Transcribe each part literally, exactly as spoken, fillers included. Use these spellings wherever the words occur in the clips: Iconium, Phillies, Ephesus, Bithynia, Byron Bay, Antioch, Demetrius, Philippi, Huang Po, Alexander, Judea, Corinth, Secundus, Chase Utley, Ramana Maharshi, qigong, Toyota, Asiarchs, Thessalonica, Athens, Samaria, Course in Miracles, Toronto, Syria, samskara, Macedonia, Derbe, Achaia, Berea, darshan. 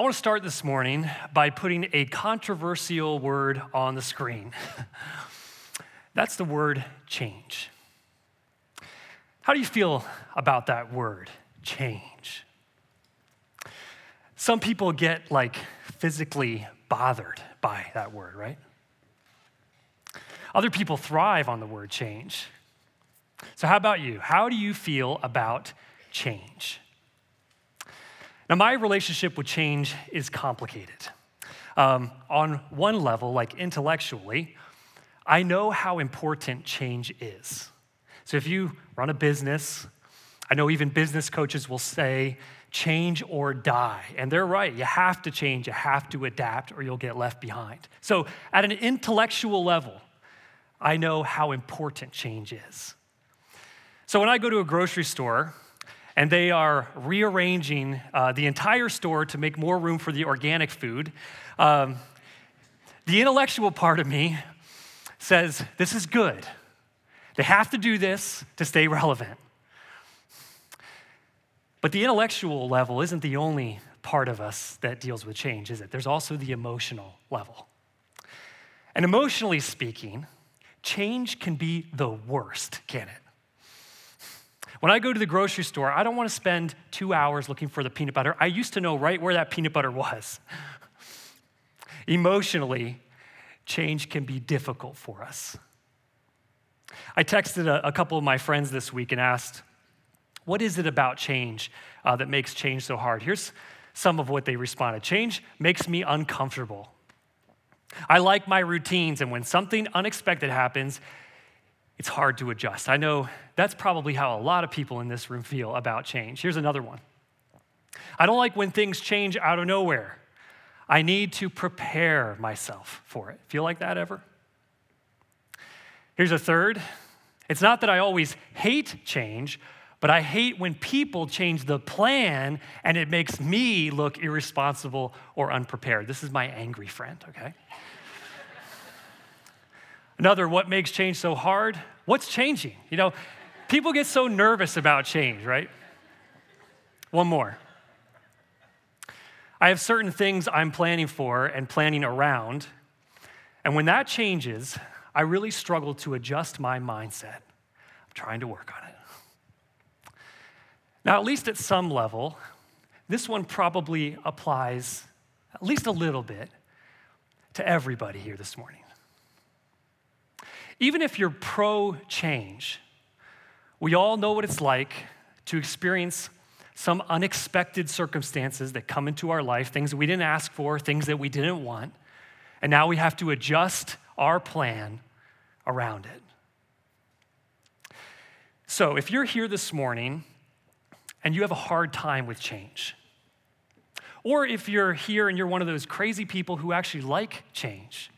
I want to start this morning by putting a controversial word on the screen. That's the word change. How do you feel about that word, change? Some people get like physically bothered by that word, right? Other people thrive on the word change. So how about you? How do you feel about change? Now, my relationship with change is complicated. Um, on one level, like intellectually, I know how important change is. So if you run a business, I know even business coaches will say, change or die. And they're right. You have to change, you have to adapt, or you'll get left behind. So at an intellectual level, I know how important change is. So when I go to a grocery store, and they are rearranging uh, the entire store to make more room for the organic food, um, the intellectual part of me says, this is good. They have to do this to stay relevant. But the intellectual level isn't the only part of us that deals with change, is it? There's also the emotional level. And emotionally speaking, change can be the worst, can it? When I go to the grocery store, I don't want to spend two hours looking for the peanut butter. I used to know right where that peanut butter was. Emotionally, change can be difficult for us. I texted a, a couple of my friends this week and asked, what is it about change uh, that makes change so hard? Here's some of what they responded. Change makes me uncomfortable. I like my routines, and when something unexpected happens, it's hard to adjust. I know that's probably how a lot of people in this room feel about change. Here's another one. I don't like when things change out of nowhere. I need to prepare myself for it. Feel like that ever? Here's a third. It's not that I always hate change, but I hate when people change the plan and it makes me look irresponsible or unprepared. This is my angry friend, okay? Another, what makes change so hard? What's changing? You know, people get so nervous about change, right? One more. I have certain things I'm planning for and planning around, and when that changes, I really struggle to adjust my mindset. I'm trying to work on it. Now, at least at some level, this one probably applies at least a little bit to everybody here this morning. Even if you're pro-change, we all know what it's like to experience some unexpected circumstances that come into our life, things that we didn't ask for, things that we didn't want, and now we have to adjust our plan around it. So if you're here this morning and you have a hard time with change, or if you're here and you're one of those crazy people who actually like change,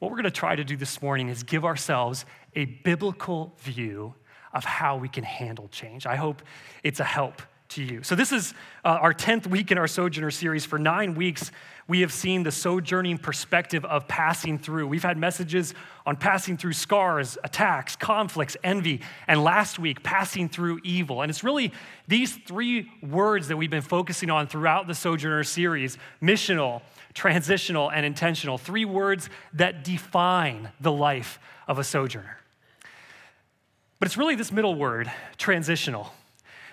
what we're going to try to do this morning is give ourselves a biblical view of how we can handle change. I hope it's a help to you. So this is uh, our tenth week in our Sojourner series. For nine weeks, we have seen the sojourning perspective of passing through. We've had messages on passing through scars, attacks, conflicts, envy, and last week, passing through evil. And it's really these three words that we've been focusing on throughout the Sojourner series: missional, transitional, and intentional. Three words that define the life of a sojourner. But it's really this middle word, transitional,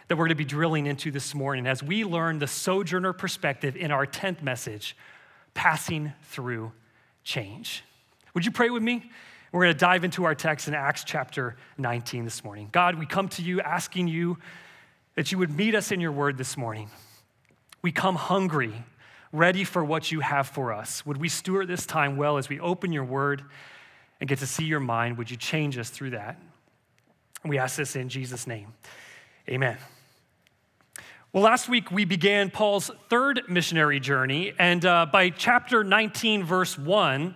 that we're going to be drilling into this morning as we learn the sojourner perspective in our tenth message, passing through change. Would you pray with me? We're going to dive into our text in Acts chapter nineteen this morning. God, we come to you asking you that you would meet us in your word this morning. We come hungry, ready for what you have for us. Would we steward this time well as we open your word and get to see your mind? Would you change us through that? We ask this in Jesus' name. Amen. Well, last week we began Paul's third missionary journey, and uh, by chapter nineteen, verse one,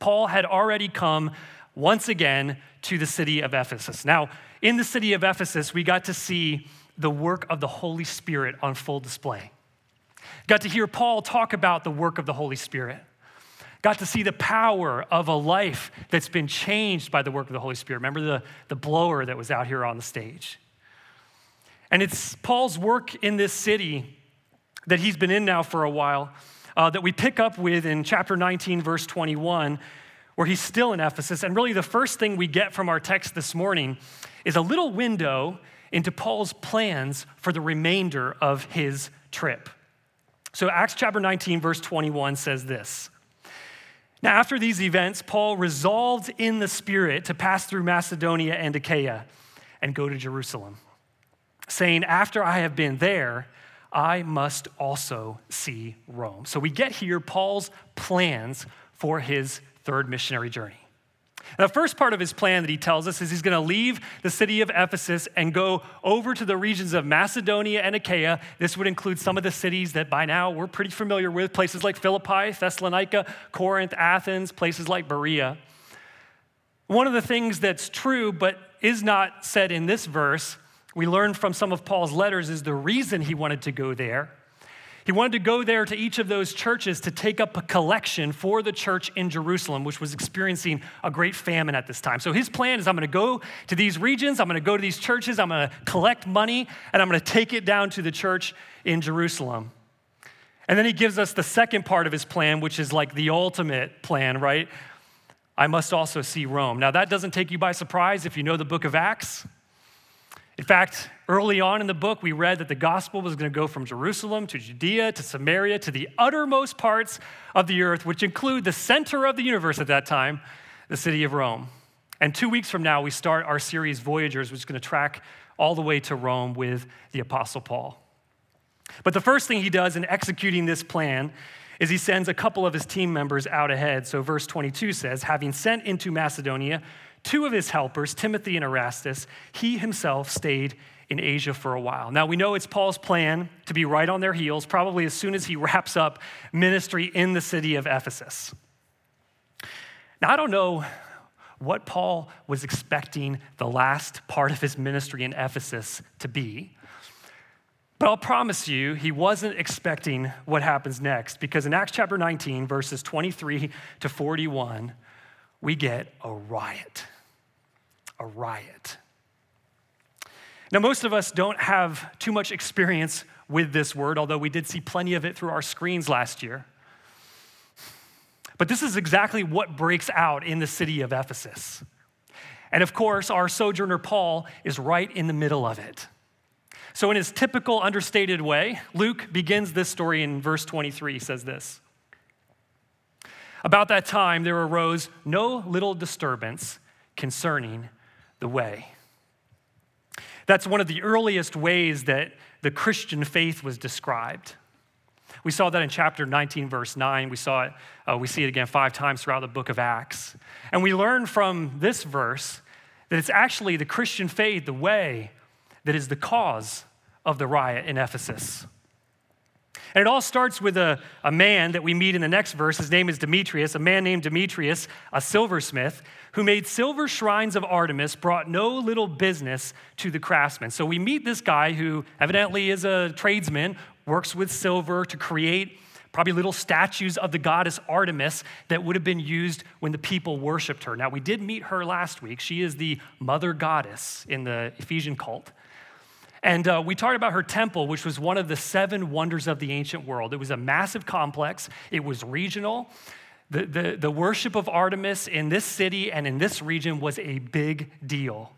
Paul had already come once again to the city of Ephesus. Now, in the city of Ephesus, we got to see the work of the Holy Spirit on full display. Got to hear Paul talk about the work of the Holy Spirit. Got to see the power of a life that's been changed by the work of the Holy Spirit. Remember the, the blower that was out here on the stage? And it's Paul's work in this city that he's been in now for a while, uh, that we pick up with in chapter nineteen, verse twenty-one, where he's still in Ephesus. And really the first thing we get from our text this morning is a little window into Paul's plans for the remainder of his trip. So Acts chapter nineteen, verse twenty-one says this. Now, after these events, Paul resolved in the Spirit to pass through Macedonia and Achaia and go to Jerusalem, saying, after I have been there, I must also see Rome. So we get here Paul's plans for his third missionary journey. Now, the first part of his plan that he tells us is he's going to leave the city of Ephesus and go over to the regions of Macedonia and Achaia. This would include some of the cities that by now we're pretty familiar with, places like Philippi, Thessalonica, Corinth, Athens, places like Berea. One of the things that's true but is not said in this verse, we learn from some of Paul's letters, is the reason he wanted to go there. He wanted to go there to each of those churches to take up a collection for the church in Jerusalem, which was experiencing a great famine at this time. So his plan is, I'm going to go to these regions, I'm going to go to these churches, I'm going to collect money, and I'm going to take it down to the church in Jerusalem. And then he gives us the second part of his plan, which is like the ultimate plan, right? I must also see Rome. Now, that doesn't take you by surprise if you know the book of Acts. In fact, early on in the book, we read that the gospel was going to go from Jerusalem to Judea to Samaria to the uttermost parts of the earth, which include the center of the universe at that time, the city of Rome. And two weeks from now, we start our series, Voyagers, which is going to track all the way to Rome with the Apostle Paul. But the first thing he does in executing this plan is he sends a couple of his team members out ahead. So verse twenty-two says, having sent into Macedonia two of his helpers, Timothy and Erastus, he himself stayed in Asia for a while. Now, we know it's Paul's plan to be right on their heels, probably as soon as he wraps up ministry in the city of Ephesus. Now, I don't know what Paul was expecting the last part of his ministry in Ephesus to be, but I'll promise you he wasn't expecting what happens next, because in Acts chapter nineteen, verses twenty-three to forty-one, we get a riot. A riot. Now, most of us don't have too much experience with this word, although we did see plenty of it through our screens last year. But this is exactly what breaks out in the city of Ephesus. And of course, our sojourner Paul is right in the middle of it. So in his typical understated way, Luke begins this story in verse twenty-three, says this. About that time, there arose no little disturbance concerning the way. That's one of the earliest ways that the Christian faith was described. We saw that in chapter nineteen, verse nine. We saw it, uh, we see it again five times throughout the book of Acts. And we learn from this verse that it's actually the Christian faith, the way, that is the cause of the riot in Ephesus. And it all starts with a, a man that we meet in the next verse. His name is Demetrius, a man named Demetrius, a silversmith, who made silver shrines of Artemis, brought no little business to the craftsmen. So we meet this guy who evidently is a tradesman, works with silver to create probably little statues of the goddess Artemis that would have been used when the people worshiped her. Now, we did meet her last week. She is the mother goddess in the Ephesian cult. And uh, we talked about her temple, which was one of the seven wonders of the ancient world. It was a massive complex. It was regional. The, the, the worship of Artemis in this city and in this region was a big deal.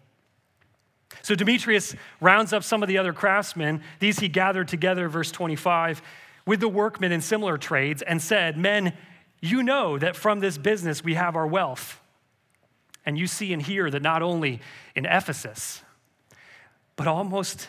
So Demetrius rounds up some of the other craftsmen. These he gathered together, verse twenty-five, with the workmen in similar trades and said, men, you know that from this business we have our wealth. And you see and hear that not only in Ephesus, but almost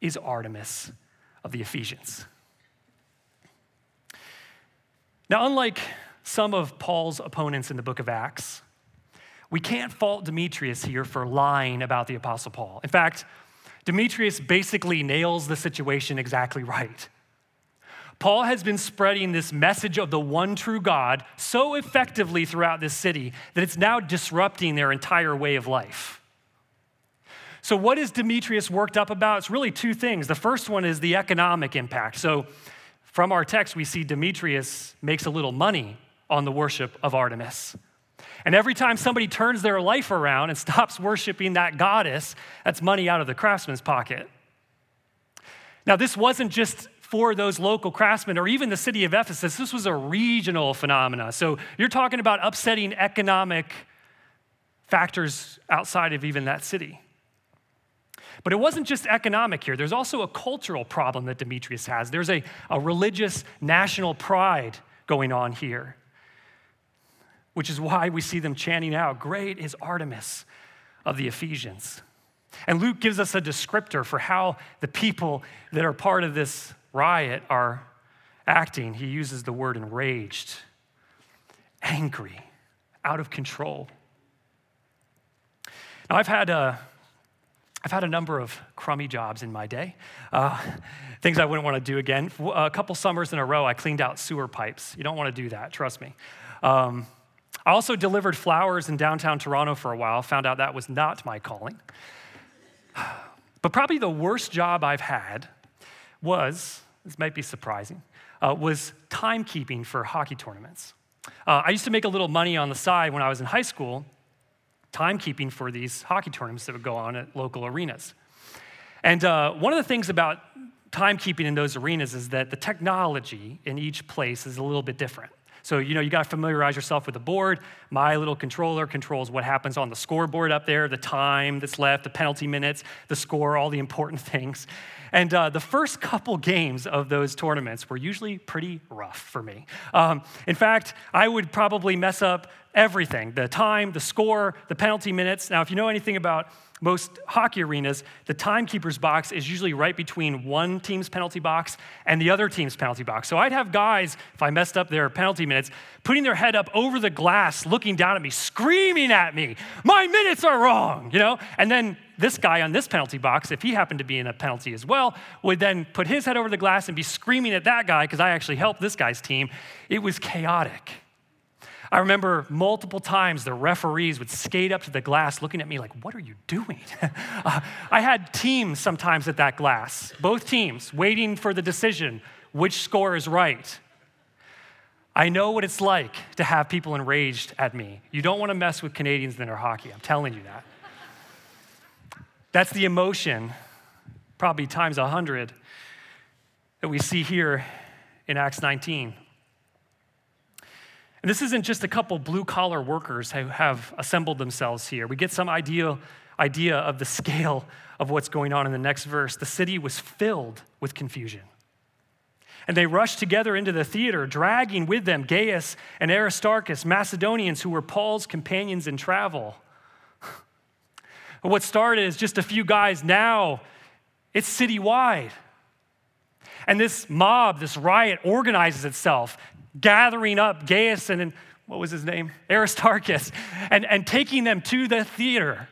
is Artemis of the Ephesians. Now, unlike some of Paul's opponents in the book of Acts, we can't fault Demetrius here for lying about the Apostle Paul. In fact, Demetrius basically nails the situation exactly right. Paul has been spreading this message of the one true God so effectively throughout this city that it's now disrupting their entire way of life. So what is Demetrius worked up about? It's really two things. The first one is the economic impact. So from our text, we see Demetrius makes a little money on the worship of Artemis. And every time somebody turns their life around and stops worshiping that goddess, that's money out of the craftsman's pocket. Now, this wasn't just for those local craftsmen or even the city of Ephesus. This was a regional phenomena. So you're talking about upsetting economic factors outside of even that city. But it wasn't just economic here. There's also a cultural problem that Demetrius has. There's a, a religious national pride going on here, which is why we see them chanting out, "Great is Artemis of the Ephesians." And Luke gives us a descriptor for how the people that are part of this riot are acting. He uses the word enraged, angry, out of control. Now, I've had a I've had a number of crummy jobs in my day, uh, things I wouldn't want to do again. A couple summers in a row, I cleaned out sewer pipes. You don't want to do that, trust me. Um, I also delivered flowers in downtown Toronto for a while, found out that was not my calling. But probably the worst job I've had was, this might be surprising, uh, was timekeeping for hockey tournaments. Uh, I used to make a little money on the side when I was in high school, timekeeping for these hockey tournaments that would go on at local arenas. And uh, one of the things about timekeeping in those arenas is that the technology in each place is a little bit different. So, you know, you got to familiarize yourself with the board. My little controller controls what happens on the scoreboard up there, the time that's left, the penalty minutes, the score, all the important things. And uh, the first couple games of those tournaments were usually pretty rough for me. Um, in fact, I would probably mess up everything, the time, the score, the penalty minutes. Now, if you know anything about most hockey arenas, the timekeeper's box is usually right between one team's penalty box and the other team's penalty box. So I'd have guys, if I messed up their penalty minutes, putting their head up over the glass, looking down at me, screaming at me, "My minutes are wrong," you know? And then this guy on this penalty box, if he happened to be in a penalty as well, would then put his head over the glass and be screaming at that guy because I actually helped this guy's team. It was chaotic. I remember multiple times the referees would skate up to the glass looking at me like, "What are you doing?" uh, I had teams sometimes at that glass, both teams, waiting for the decision, which score is right. I know what it's like to have people enraged at me. You don't want to mess with Canadians that are hockey, I'm telling you that. That's the emotion, probably times a hundred, that we see here in Acts nineteen. And this isn't just a couple blue-collar workers who have assembled themselves here. We get some idea, idea of the scale of what's going on in the next verse. The city was filled with confusion. And they rushed together into the theater, dragging with them Gaius and Aristarchus, Macedonians who were Paul's companions in travel. What started as just a few guys, now it's citywide. And this mob, this riot organizes itself, gathering up Gaius and, and what was his name? Aristarchus, and, and taking them to the theater.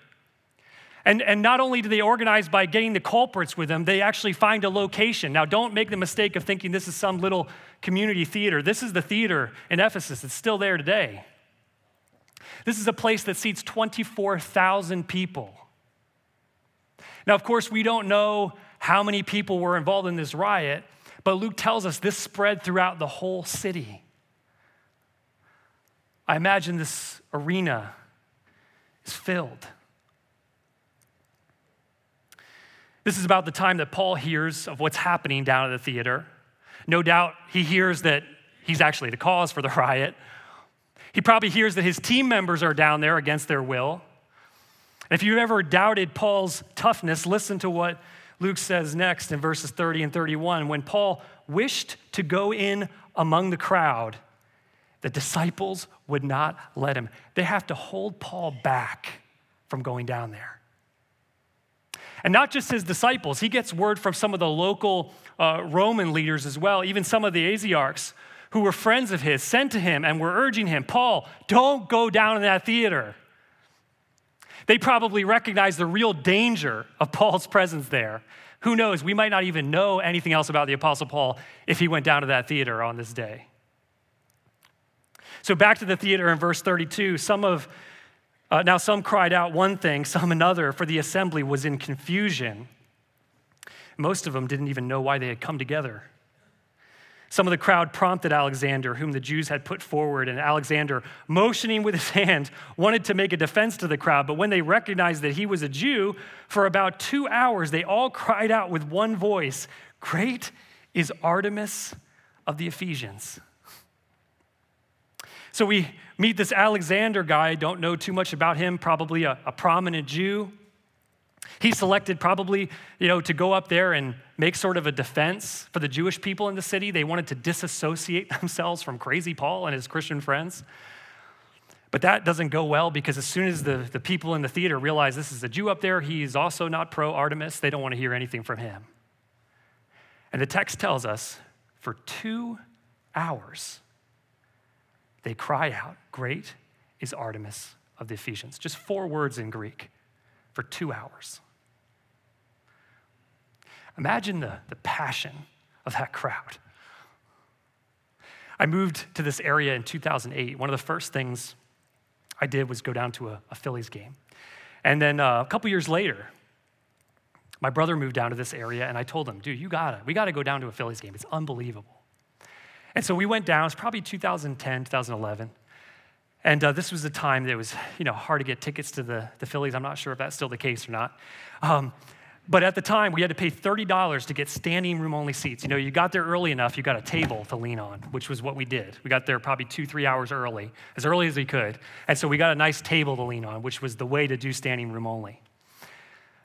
And, and not only do they organize by getting the culprits with them, they actually find a location. Now, don't make the mistake of thinking this is some little community theater. This is the theater in Ephesus. It's still there today. This is a place that seats twenty-four thousand people. Now, of course, we don't know how many people were involved in this riot, but Luke tells us this spread throughout the whole city. I imagine this arena is filled. This is about the time that Paul hears of what's happening down at the theater. No doubt he hears that he's actually the cause for the riot. He probably hears that his team members are down there against their will. If you ever doubted Paul's toughness, listen to what Luke says next in verses thirty and thirty-one, when Paul wished to go in among the crowd, the disciples would not let him. They have to hold Paul back from going down there. And not just his disciples. He gets word from some of the local uh, Roman leaders as well, even some of the Asiarchs who were friends of his, sent to him and were urging him, "Paul, don't go down in that theater." They probably recognized the real danger of Paul's presence there. Who knows? We might not even know anything else about the Apostle Paul if he went down to that theater on this day. So back to the theater in verse thirty-two, some of, uh, now some cried out one thing, some another, for the assembly was in confusion. Most of them didn't even know why they had come together. Some of the crowd prompted Alexander, whom the Jews had put forward, and Alexander, motioning with his hand, wanted to make a defense to the crowd, but when they recognized that he was a Jew, for about two hours they all cried out with one voice, "Great is Artemis of the Ephesians." So we meet this Alexander guy, don't know too much about him, probably a, a prominent Jew. He selected probably, you know, to go up there and make sort of a defense for the Jewish people in the city. They wanted to disassociate themselves from crazy Paul and his Christian friends. But that doesn't go well because as soon as the, the people in the theater realize this is a Jew up there, he's also not pro-Artemis, they don't want to hear anything from him. And the text tells us for two hours, they cry out, "Great is Artemis of the Ephesians." Just four words in Greek for two hours. Imagine the, the passion of that crowd. I moved to this area in two thousand eight. One of the first things I did was go down to a, a Phillies game. And then uh, a couple years later, my brother moved down to this area and I told him, "Dude, you gotta, we gotta go down to a Phillies game. It's unbelievable." And so we went down, it's probably two thousand ten, two thousand eleven. And uh, this was the time that it was, you know, hard to get tickets to the, the Phillies. I'm not sure if that's still the case or not. Um, but at the time, we had to pay thirty dollars to get standing room only seats. You know, you got there early enough, you got a table to lean on, which was what we did. We got there probably two, three hours early, as early as we could. And so we got a nice table to lean on, which was the way to do standing room only.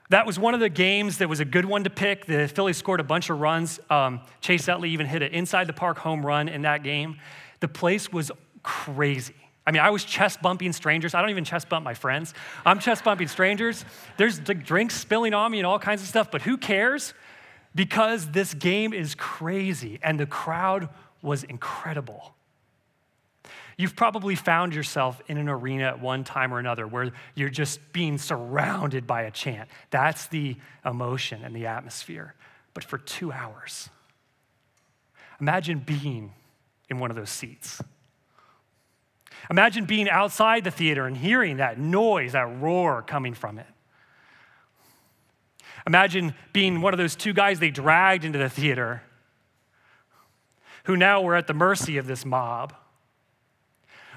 That was one of the games that was a good one to pick. The Phillies scored a bunch of runs. Um, Chase Utley even hit an inside-the-park home run in that game. The place was crazy. I mean, I was chest-bumping strangers. I don't even chest-bump my friends. I'm chest-bumping strangers. There's like drinks spilling on me and all kinds of stuff, but who cares? Because this game is crazy, and the crowd was incredible. You've probably found yourself in an arena at one time or another where you're just being surrounded by a chant. That's the emotion and the atmosphere, but for two hours. Imagine being in one of those seats. Imagine being outside the theater and hearing that noise, that roar coming from it. Imagine being one of those two guys they dragged into the theater who now were at the mercy of this mob.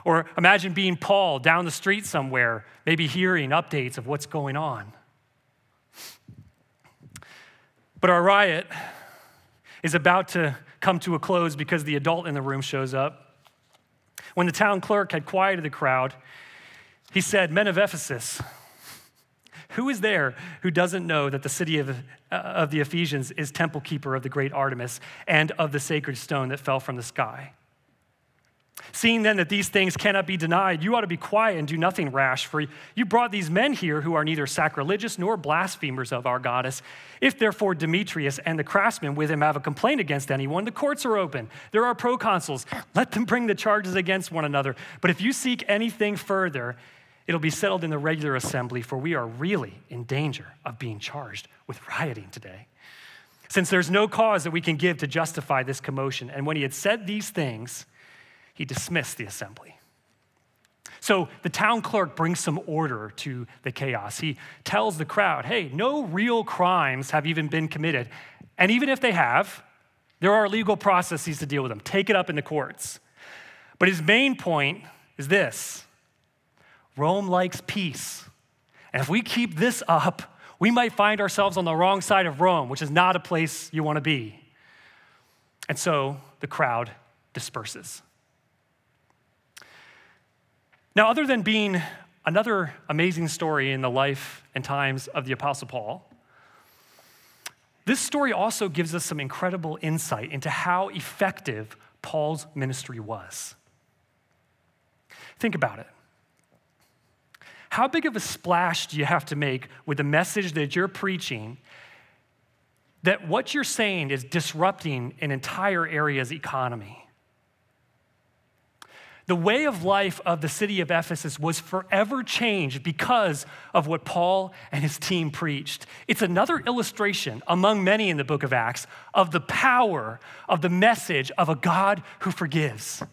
Or imagine being Paul down the street somewhere, maybe hearing updates of what's going on. But our riot is about to come to a close because the adult in the room shows up. When the town clerk had quieted the crowd, he said, "Men of Ephesus, who is there who doesn't know that the city of, uh, of the Ephesians is temple keeper of the great Artemis and of the sacred stone that fell from the sky? Seeing then that these things cannot be denied, you ought to be quiet and do nothing rash, for you brought these men here who are neither sacrilegious nor blasphemers of our goddess. If therefore Demetrius and the craftsmen with him have a complaint against anyone, the courts are open. There are proconsuls. Let them bring the charges against one another. But if you seek anything further, it'll be settled in the regular assembly, for we are really in danger of being charged with rioting today, since there's no cause that we can give to justify this commotion." And when he had said these things, he dismissed the assembly. So the town clerk brings some order to the chaos. He tells the crowd, hey, no real crimes have even been committed. And even if they have, there are legal processes to deal with them. Take it up in the courts. But his main point is this: Rome likes peace. And if we keep this up, we might find ourselves on the wrong side of Rome, which is not a place you want to be. And so the crowd disperses. Now, other than being another amazing story in the life and times of the Apostle Paul, this story also gives us some incredible insight into how effective Paul's ministry was. Think about it. How big of a splash do you have to make with the message that you're preaching that what you're saying is disrupting an entire area's economy? the way of life of the city of Ephesus was forever changed because of what Paul and his team preached. It's another illustration, among many in the book of Acts, of the power of the message of a God who forgives,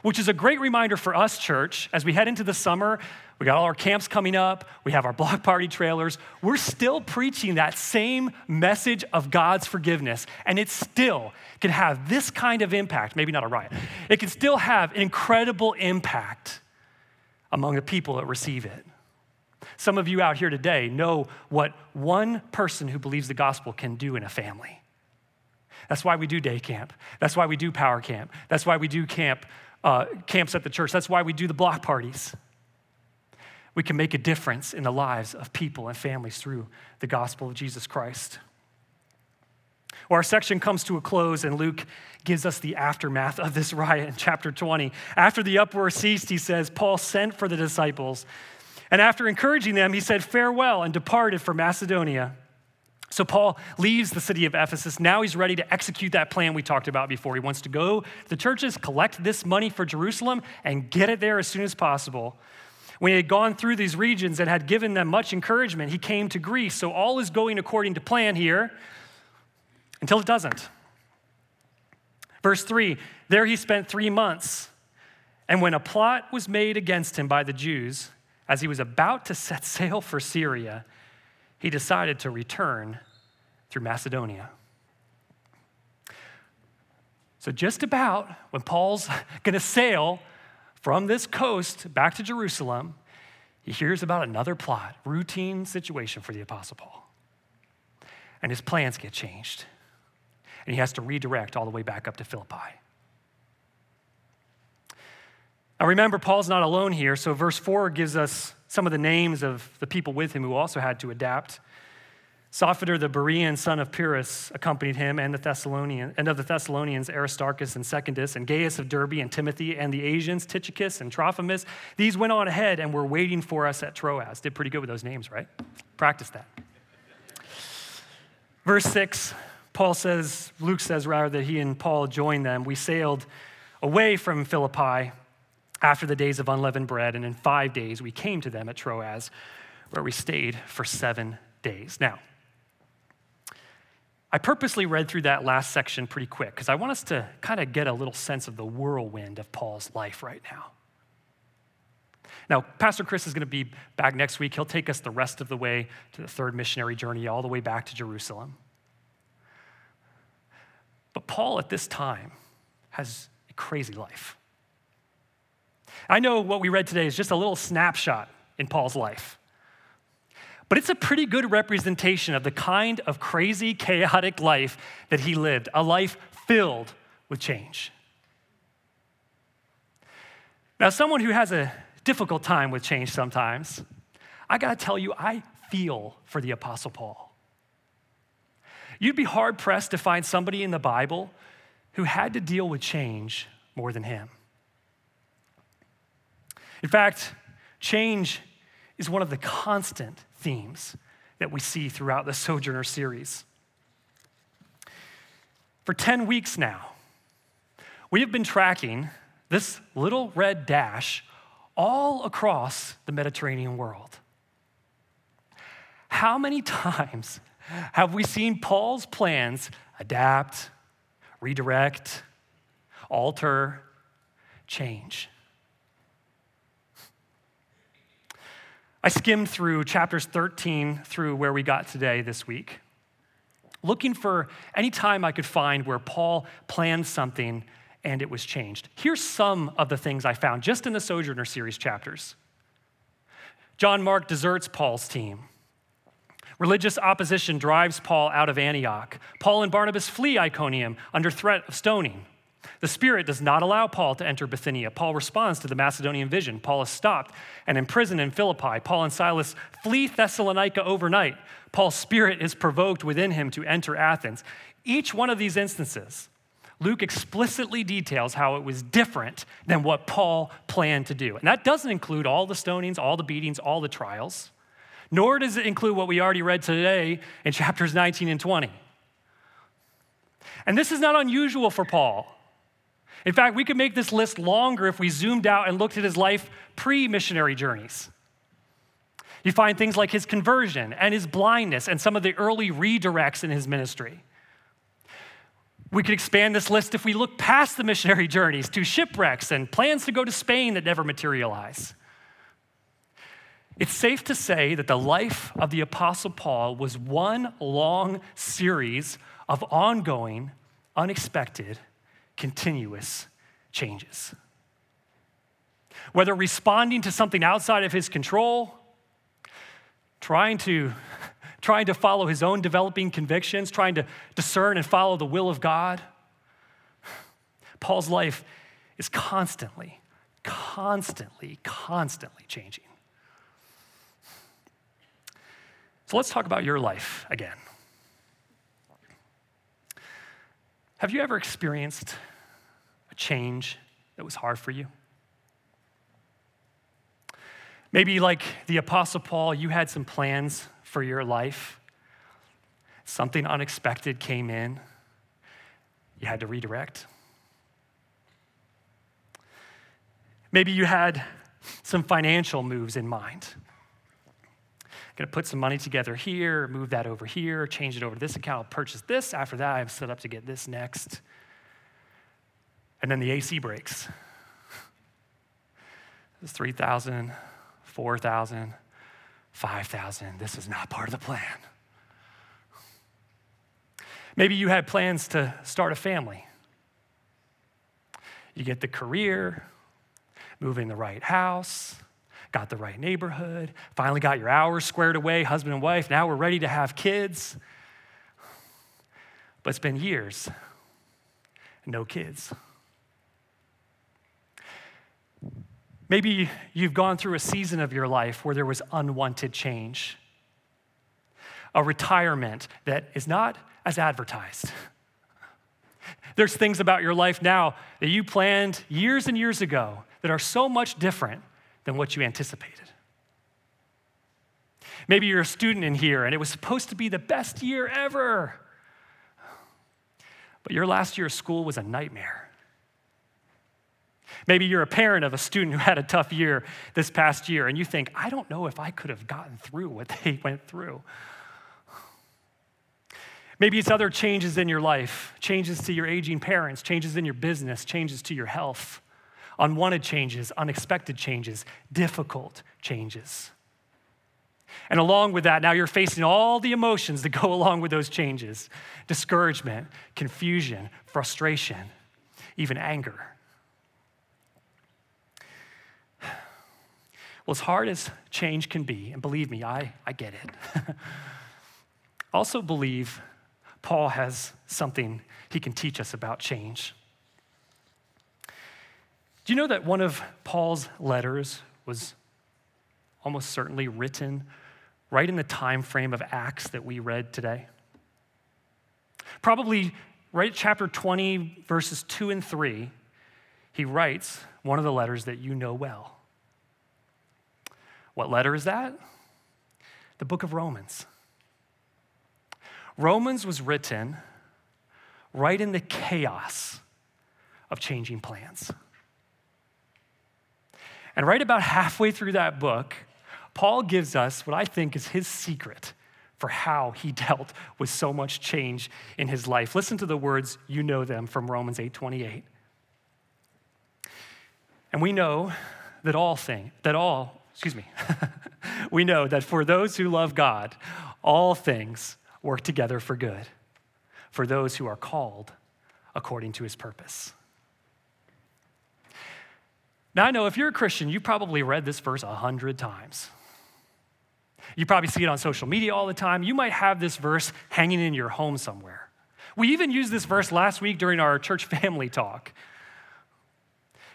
which is a great reminder for us, church, as we head into the summer. We got all our camps coming up. We have our block party trailers. We're still preaching that same message of God's forgiveness, and it still can have this kind of impact, maybe not a riot. It can still have an incredible impact among the people that receive it. Some of you out here today know what one person who believes the gospel can do in a family. That's why we do day camp. That's why we do power camp. That's why we do camp Uh, camps at the church. That's why we do the block parties. We can make a difference in the lives of people and families through the gospel of Jesus Christ. Well, our section comes to a close, and Luke gives us the aftermath of this riot in chapter twenty. After the uproar ceased, he says, Paul sent for the disciples, and after encouraging them, he said farewell and departed for Macedonia. So Paul leaves the city of Ephesus. Now he's ready to execute that plan we talked about before. He wants to go to the churches, collect this money for Jerusalem, and get it there as soon as possible. When he had gone through these regions and had given them much encouragement, he came to Greece. So all is going according to plan here until it doesn't. Verse three, there he spent three months. And when a plot was made against him by the Jews, as he was about to set sail for Syria, he decided to return through Macedonia. So just about when Paul's gonna sail from this coast back to Jerusalem, he hears about another plot, routine situation for the Apostle Paul. And his plans get changed. And he has to redirect all the way back up to Philippi. Now remember, Paul's not alone here, so verse four gives us some of the names of the people with him who also had to adapt. Sopater, the Berean son of Pyrrhus, accompanied him, and the Thessalonian, and of the Thessalonians, Aristarchus and Secundus, and Gaius of Derbe and Timothy, and the Asians, Tychicus and Trophimus. These went on ahead and were waiting for us at Troas. Did pretty good with those names, right? Practice that. Verse six, Paul says, Luke says rather, that he and Paul joined them. We sailed away from Philippi after the days of unleavened bread, and in five days we came to them at Troas, where we stayed for seven days. Now, I purposely read through that last section pretty quick because I want us to kind of get a little sense of the whirlwind of Paul's life right now. Now, Pastor Chris is going to be back next week. He'll take us the rest of the way to the third missionary journey, all the way back to Jerusalem. But Paul at this time has a crazy life. I know what we read today is just a little snapshot in Paul's life, but it's a pretty good representation of the kind of crazy, chaotic life that he lived, a life filled with change. Now, someone who has a difficult time with change sometimes, I gotta tell you, I feel for the Apostle Paul. You'd be hard-pressed to find somebody in the Bible who had to deal with change more than him. In fact, change is one of the constant themes that we see throughout the Sojourner series. For ten weeks now, we have been tracking this little red dash all across the Mediterranean world. How many times have we seen Paul's plans adapt, redirect, alter, change? I skimmed through chapters thirteen through where we got today this week, looking for any time I could find where Paul planned something and it was changed. Here's some of the things I found just in the Sojourner series chapters. John Mark deserts Paul's team. Religious opposition drives Paul out of Antioch. Paul and Barnabas flee Iconium under threat of stoning. The Spirit does not allow Paul to enter Bithynia. Paul responds to the Macedonian vision. Paul is stopped and imprisoned in Philippi. Paul and Silas flee Thessalonica overnight. Paul's spirit is provoked within him to enter Athens. Each one of these instances, Luke explicitly details how it was different than what Paul planned to do. And that doesn't include all the stonings, all the beatings, all the trials, nor does it include what we already read today in chapters nineteen and twenty. And this is not unusual for Paul. In fact, we could make this list longer if we zoomed out and looked at his life pre-missionary journeys. You find things like his conversion and his blindness and some of the early redirects in his ministry. We could expand this list if we look past the missionary journeys to shipwrecks and plans to go to Spain that never materialize. It's safe to say that the life of the Apostle Paul was one long series of ongoing, unexpected, continuous changes. Whether responding to something outside of his control, trying to, trying to follow his own developing convictions, trying to discern and follow the will of God, Paul's life is constantly, constantly, constantly changing. So let's talk about your life again. Have you ever experienced a change that was hard for you? Maybe like the Apostle Paul, you had some plans for your life. Something unexpected came in. You had to redirect. Maybe you had some financial moves in mind. Gonna put some money together here, move that over here, change it over to this account, I'll purchase this. After that, I'm set up to get this next. And then the A C breaks. It's three thousand, four thousand, five thousand. This is not part of the plan. Maybe you had plans to start a family. You get the career, move in the right house, got the right neighborhood, finally got your hours squared away, husband and wife, now we're ready to have kids. But it's been years, no kids. Maybe you've gone through a season of your life where there was unwanted change, a retirement that is not as advertised. There's things about your life now that you planned years and years ago that are so much different than what you anticipated. Maybe you're a student in here and it was supposed to be the best year ever, but your last year of school was a nightmare. Maybe you're a parent of a student who had a tough year this past year and you think, I don't know if I could have gotten through what they went through. Maybe it's other changes in your life, changes to your aging parents, changes in your business, changes to your health. Unwanted changes, unexpected changes, difficult changes. And along with that, now you're facing all the emotions that go along with those changes. Discouragement, confusion, frustration, even anger. Well, as hard as change can be, and believe me, I, I get it. Also believe Paul has something he can teach us about change. Do you know that one of Paul's letters was almost certainly written right in the time frame of Acts that we read today? Probably right at chapter twenty, verses two and three, he writes one of the letters that you know well. What letter is that? The book of Romans. Romans was written right in the chaos of changing plans. And right about halfway through that book, Paul gives us what I think is his secret for how he dealt with so much change in his life. Listen to the words, you know them, from Romans eight twenty-eight. And we know that all thing, that all, excuse me, we know that for those who love God, all things work together for good, for those who are called according to his purpose. Now, I know if you're a Christian, you probably read this verse a hundred times. You probably see it on social media all the time. You might have this verse hanging in your home somewhere. We even used this verse last week during our church family talk.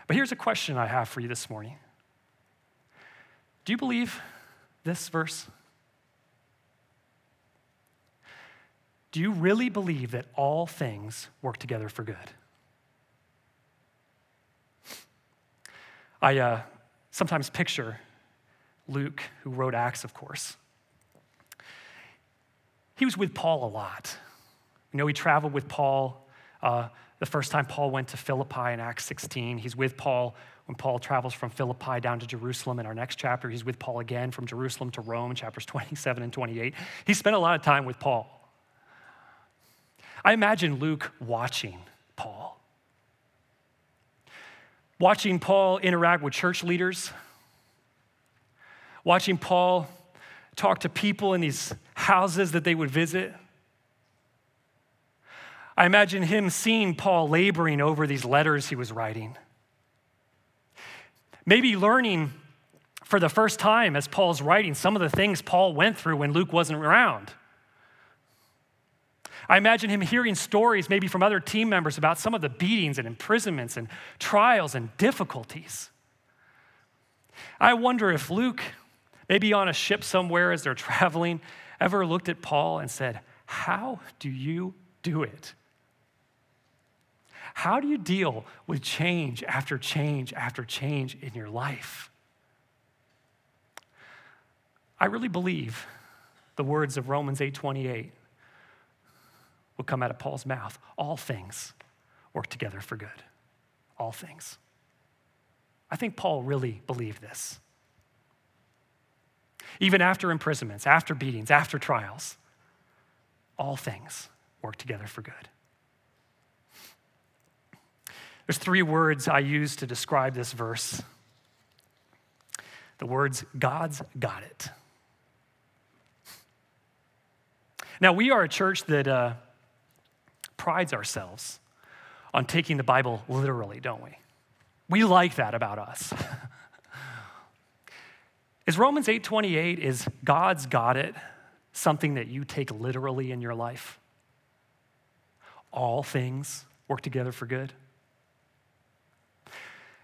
But here's a question I have for you this morning. Do you believe this verse? Do you really believe that all things work together for good? I uh, sometimes picture Luke, who wrote Acts, of course. He was with Paul a lot. You know, he traveled with Paul Uh, the first time Paul went to Philippi in Acts sixteen, he's with Paul when Paul travels from Philippi down to Jerusalem. In our next chapter, he's with Paul again from Jerusalem to Rome, chapters twenty-seven and twenty-eight. He spent a lot of time with Paul. I imagine Luke watching Paul, watching Paul interact with church leaders, watching Paul talk to people in these houses that they would visit. I imagine him seeing Paul laboring over these letters he was writing. Maybe learning for the first time as Paul's writing some of the things Paul went through when Luke wasn't around. I imagine him hearing stories maybe from other team members about some of the beatings and imprisonments and trials and difficulties. I wonder if Luke, maybe on a ship somewhere as they're traveling, ever looked at Paul and said, "How do you do it? How do you deal with change after change after change in your life?" I really believe the words of Romans eight twenty-eight will come out of Paul's mouth. All things work together for good. All things. I think Paul really believed this. Even after imprisonments, after beatings, after trials, all things work together for good. There's three words I use to describe this verse. The words, God's got it. Now, we are a church that uh, prides ourselves on taking the Bible literally, don't we? We like that about us. Is Romans eight twenty-eight, is God's got it, something that you take literally in your life? All things work together for good.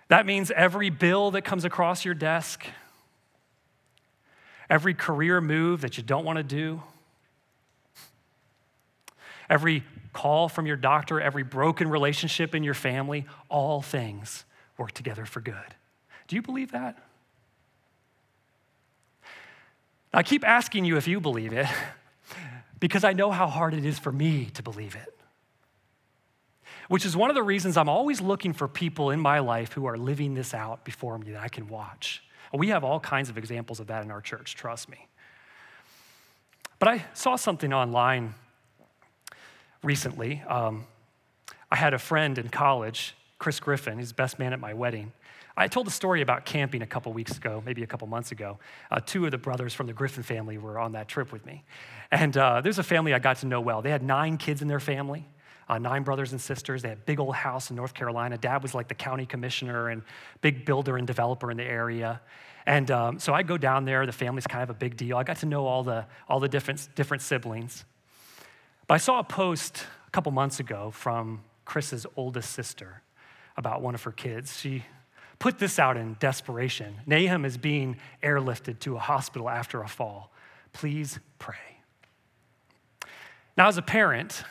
That means every bill that comes across your desk, every career move that you don't want to do, every call from your doctor, every broken relationship in your family, all things work together for good. Do you believe that? I keep asking you if you believe it because I know how hard it is for me to believe it, which is one of the reasons I'm always looking for people in my life who are living this out before me that I can watch. We have all kinds of examples of that in our church, trust me. But I saw something online recently. Um, I had a friend in college, Chris Griffin, he's the best man at my wedding. I told a story about camping a couple weeks ago, maybe a couple months ago. Uh, two of the brothers from the Griffin family were on that trip with me. And uh, there's a family I got to know well. They had nine kids in their family. Uh, nine brothers and sisters. They had a big old house in North Carolina. Dad was like the county commissioner and big builder and developer in the area. And um, so I go down there. The family's kind of a big deal. I got to know all the all the different, different siblings. But I saw a post a couple months ago from Chris's oldest sister about one of her kids. She put this out in desperation. Nahum is being airlifted to a hospital after a fall. Please pray. Now, as a parent,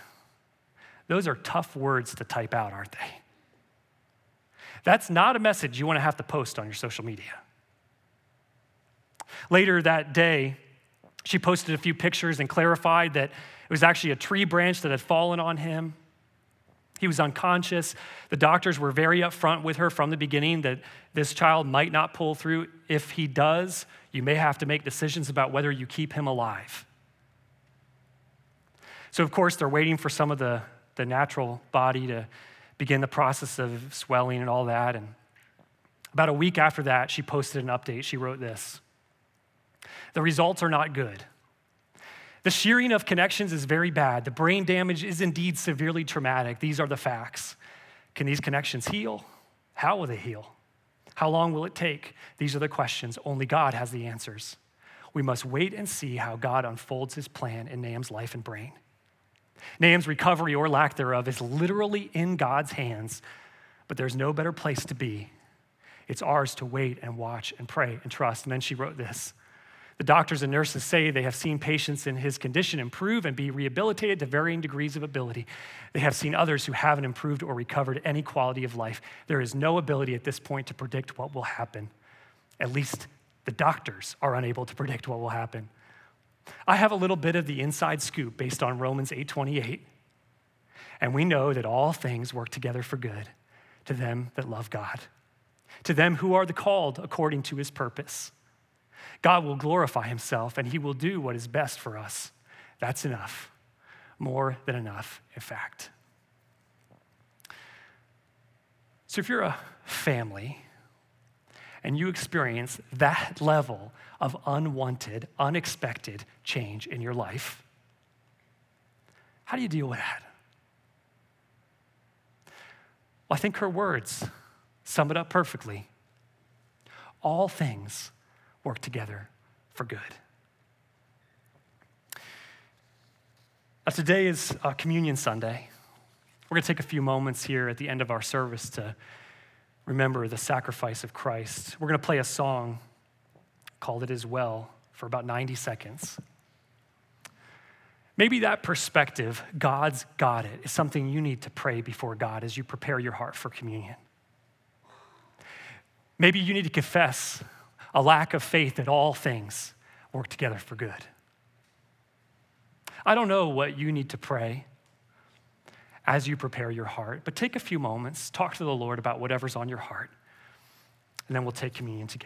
those are tough words to type out, aren't they? That's not a message you want to have to post on your social media. Later that day, she posted a few pictures and clarified that it was actually a tree branch that had fallen on him. He was unconscious. The doctors were very upfront with her from the beginning that this child might not pull through. If he does, you may have to make decisions about whether you keep him alive. So, of course, they're waiting for some of the the natural body to begin the process of swelling and all that. And about a week after that, she posted an update. She wrote this: "The results are not good. The shearing of connections is very bad. The brain damage is indeed severely traumatic. These are the facts. Can these connections heal? How will they heal? How long will it take? These are the questions. Only God has the answers. We must wait and see how God unfolds his plan in Nahum's life and brain. Nahum's recovery or lack thereof is literally in God's hands, but there's no better place to be. It's ours to wait and watch and pray and trust." And then she wrote this: "The doctors and nurses say they have seen patients in his condition improve and be rehabilitated to varying degrees of ability. They have seen others who haven't improved or recovered any quality of life. There is no ability at this point to predict what will happen. At least the doctors are unable to predict what will happen. I have a little bit of the inside scoop based on Romans eight twenty-eight. And we know that all things work together for good to them that love God, to them who are the called according to his purpose. God will glorify himself and he will do what is best for us. That's enough, more than enough, in fact. So if you're a family and you experience that level of unwanted, unexpected change in your life, how do you deal with that? Well, I think her words sum it up perfectly. All things work together for good. Now, today is uh, Communion Sunday. We're going to take a few moments here at the end of our service to remember the sacrifice of Christ. We're going to play a song called It Is Well for about ninety seconds. Maybe that perspective, God's got it, is something you need to pray before God as you prepare your heart for communion. Maybe you need to confess a lack of faith that all things work together for good. I don't know what you need to pray as you prepare your heart, but take a few moments, talk to the Lord about whatever's on your heart, and then we'll take communion together.